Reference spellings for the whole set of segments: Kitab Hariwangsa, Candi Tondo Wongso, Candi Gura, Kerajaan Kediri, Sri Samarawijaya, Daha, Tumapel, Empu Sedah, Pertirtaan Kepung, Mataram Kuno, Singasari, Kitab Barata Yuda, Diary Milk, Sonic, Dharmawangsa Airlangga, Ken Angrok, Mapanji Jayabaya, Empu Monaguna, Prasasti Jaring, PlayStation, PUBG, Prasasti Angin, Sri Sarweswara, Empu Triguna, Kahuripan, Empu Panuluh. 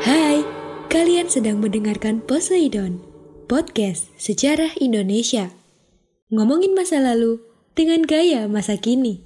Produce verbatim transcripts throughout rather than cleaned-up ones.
Hai, kalian sedang mendengarkan Poseidon, podcast sejarah Indonesia. Ngomongin masa lalu dengan gaya masa kini.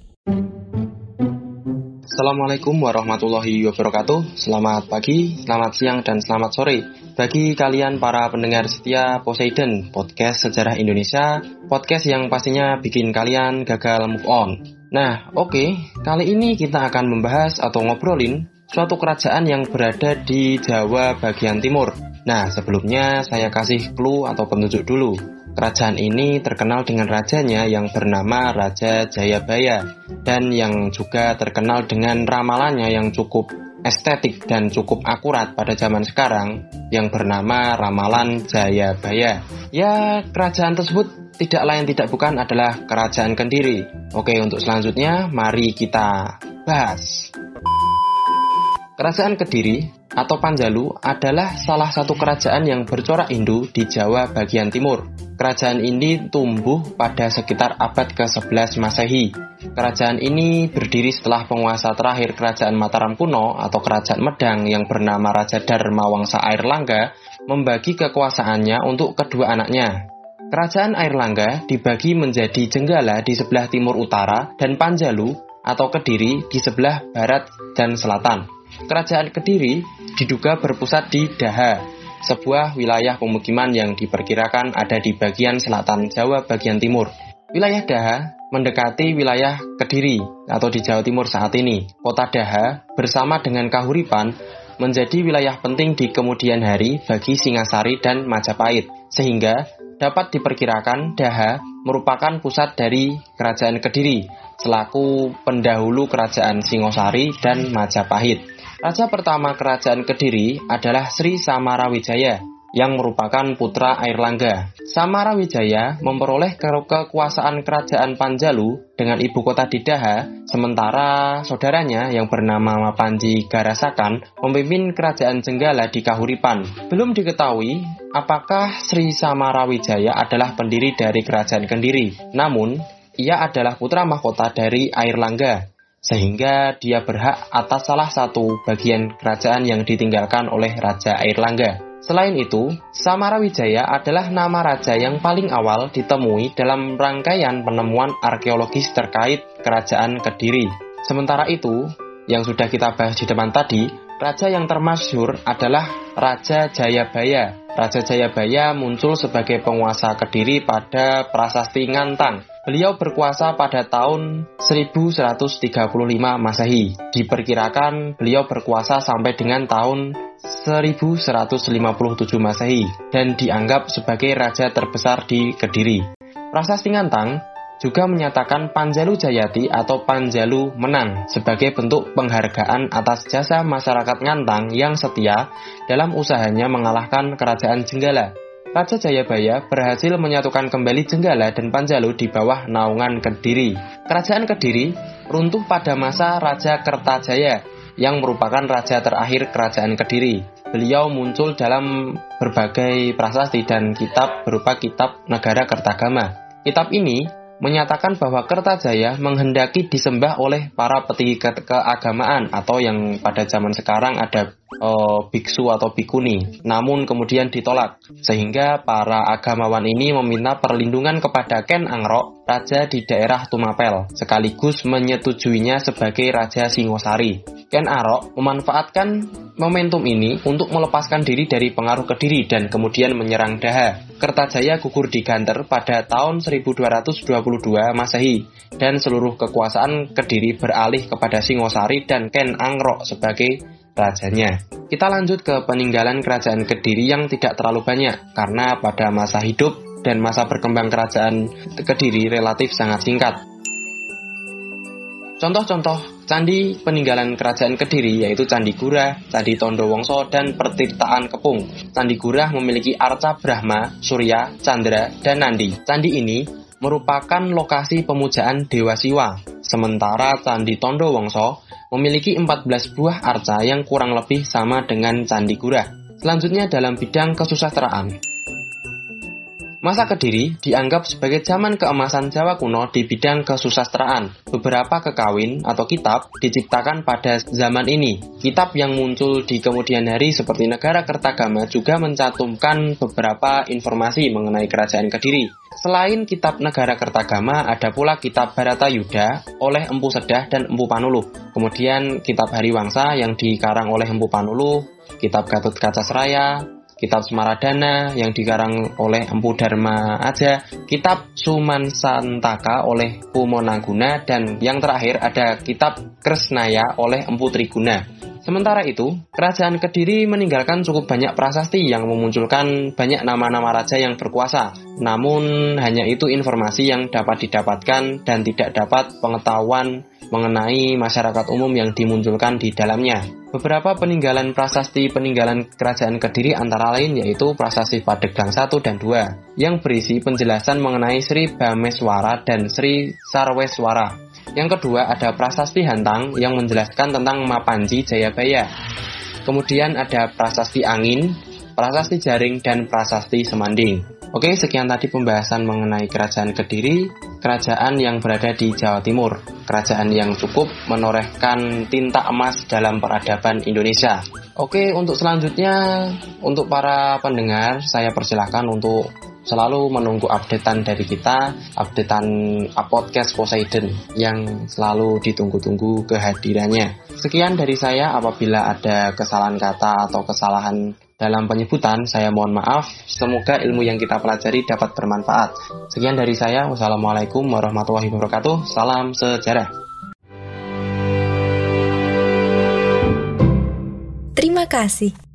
Assalamualaikum warahmatullahi wabarakatuh. Selamat pagi, selamat siang, dan selamat sore bagi kalian para pendengar setia Poseidon, podcast sejarah Indonesia. Podcast yang pastinya bikin kalian gagal move on. Nah, oke, okay, kali ini kita akan membahas atau ngobrolin suatu kerajaan yang berada di Jawa bagian timur. Nah, sebelumnya saya kasih clue atau petunjuk dulu. Kerajaan ini terkenal dengan rajanya yang bernama Raja Jayabaya, dan yang juga terkenal dengan ramalannya yang cukup estetik dan cukup akurat pada zaman sekarang, yang bernama Ramalan Jayabaya. Ya, kerajaan tersebut tidak lain tidak bukan adalah Kerajaan Kediri. Oke, untuk selanjutnya mari kita bahas. Kerajaan Kediri atau Panjalu adalah salah satu kerajaan yang bercorak Hindu di Jawa bagian timur. Kerajaan ini tumbuh pada sekitar abad kesebelas Masehi. Kerajaan ini berdiri setelah penguasa terakhir Kerajaan Mataram Kuno atau Kerajaan Medang yang bernama Raja Dharmawangsa Airlangga membagi kekuasaannya untuk kedua anaknya. Kerajaan Airlangga dibagi menjadi Jenggala di sebelah timur utara dan Panjalu atau Kediri di sebelah barat dan selatan. Kerajaan Kediri diduga berpusat di Daha, sebuah wilayah pemukiman yang diperkirakan ada di bagian selatan Jawa bagian timur. Wilayah Daha mendekati wilayah Kediri atau di Jawa Timur saat ini. Kota Daha bersama dengan Kahuripan menjadi wilayah penting di kemudian hari bagi Singasari dan Majapahit, sehingga dapat diperkirakan Daha merupakan pusat dari Kerajaan Kediri selaku pendahulu Kerajaan Singosari dan Majapahit. Raja pertama Kerajaan Kediri adalah Sri Samarawijaya yang merupakan putra Airlangga. Samarawijaya memperoleh kekuasaan Kerajaan Panjalu dengan ibu kota di Daha, sementara saudaranya yang bernama Mapanji Garasakan memimpin Kerajaan Jenggala di Kahuripan. Belum diketahui apakah Sri Samarawijaya adalah pendiri dari Kerajaan Kediri, namun ia adalah putra mahkota dari Airlangga, sehingga dia berhak atas salah satu bagian kerajaan yang ditinggalkan oleh Raja Airlangga. Selain itu, Samarawijaya adalah nama raja yang paling awal ditemui dalam rangkaian penemuan arkeologis terkait Kerajaan Kediri. Sementara itu, yang sudah kita bahas di depan tadi, raja yang termasyhur adalah Raja Jayabaya. Raja Jayabaya muncul sebagai penguasa Kediri pada Prasasti Ngantang. Beliau berkuasa pada tahun seribu seratus tiga puluh lima Masehi. Diperkirakan beliau berkuasa sampai dengan tahun seribu seratus lima puluh tujuh Masehi dan dianggap sebagai raja terbesar di Kediri. Prasasti Ngantang juga menyatakan Panjalu Jayati atau Panjalu menang sebagai bentuk penghargaan atas jasa masyarakat Ngantang yang setia dalam usahanya mengalahkan Kerajaan Jenggala. Raja Jayabaya berhasil menyatukan kembali Jenggala dan Panjalu di bawah naungan Kediri. Kerajaan Kediri runtuh pada masa Raja Kertajaya yang merupakan raja terakhir Kerajaan Kediri. Beliau muncul dalam berbagai prasasti dan kitab berupa Kitab Nagarakertagama. Kitab ini menyatakan bahwa Kertajaya menghendaki disembah oleh para petinggi ke- keagamaan atau yang pada zaman sekarang ada e, biksu atau bikuni, namun kemudian ditolak, sehingga para agamawan ini meminta perlindungan kepada Ken Angrok, raja di daerah Tumapel, sekaligus menyetujuinya sebagai Raja Singosari. Ken Angrok memanfaatkan momentum ini untuk melepaskan diri dari pengaruh Kediri dan kemudian menyerang Daha. Kertajaya gugur diganter pada tahun seribu dua ratus dua puluh dua Masehi dan seluruh kekuasaan Kediri beralih kepada Singosari dan Ken Angrok sebagai rajanya. Kita lanjut ke peninggalan Kerajaan Kediri yang tidak terlalu banyak karena pada masa hidup dan masa berkembang Kerajaan Kediri relatif sangat singkat. Contoh-contoh candi peninggalan Kerajaan Kediri yaitu Candi Gura, Candi Tondo Wongso, dan Pertirtaan Kepung. Candi Gura memiliki arca Brahma, Surya, Chandra, dan Nandi. Candi ini merupakan lokasi pemujaan Dewa Siwa. Sementara Candi Tondo Wongso memiliki empat belas buah arca yang kurang lebih sama dengan Candi Gura. Selanjutnya dalam bidang kesusastraan. Masa Kediri dianggap sebagai zaman keemasan Jawa kuno di bidang kesusastraan. Beberapa kekawin atau kitab diciptakan pada zaman ini. Kitab yang muncul di kemudian hari seperti Negara Kertagama juga mencantumkan beberapa informasi mengenai Kerajaan Kediri. Selain kitab Negara Kertagama, ada pula kitab Barata Yuda oleh Empu Sedah dan Empu Panuluh. Kemudian kitab Hariwangsa yang dikarang oleh Empu Panuluh, kitab Gatut Gacasraya, kitab Semaradana yang dikarang oleh Empu Dharmawangsa, kitab Sumansantaka oleh Empu Monaguna, dan yang terakhir ada kitab Kresnaya oleh Empu Triguna. Sementara itu, Kerajaan Kediri meninggalkan cukup banyak prasasti yang memunculkan banyak nama-nama raja yang berkuasa. Namun, hanya itu informasi yang dapat didapatkan dan tidak dapat pengetahuan mengenai masyarakat umum yang dimunculkan di dalamnya. Beberapa peninggalan prasasti peninggalan Kerajaan Kediri antara lain yaitu Prasasti Padeglang satu dan dua yang berisi penjelasan mengenai Sri Bhameswara dan Sri Sarweswara. Yang kedua ada Prasasti Ngantang yang menjelaskan tentang Mapanji Jayabaya. Kemudian ada Prasasti Angin, Prasasti Jaring, dan Prasasti Semanding. Oke, sekian tadi pembahasan mengenai Kerajaan Kediri, kerajaan yang berada di Jawa Timur, kerajaan yang cukup menorehkan tinta emas dalam peradaban Indonesia. Oke, untuk selanjutnya, untuk para pendengar, saya persilahkan untuk selalu menunggu updatean dari kita, updatean podcast Poseidon yang selalu ditunggu-tunggu kehadirannya. Sekian dari saya, apabila ada kesalahan kata atau kesalahan dalam penyebutan, saya mohon maaf. Semoga ilmu yang kita pelajari dapat bermanfaat. Sekian dari saya. Wassalamualaikum warahmatullahi wabarakatuh. Salam sejarah. Terima kasih.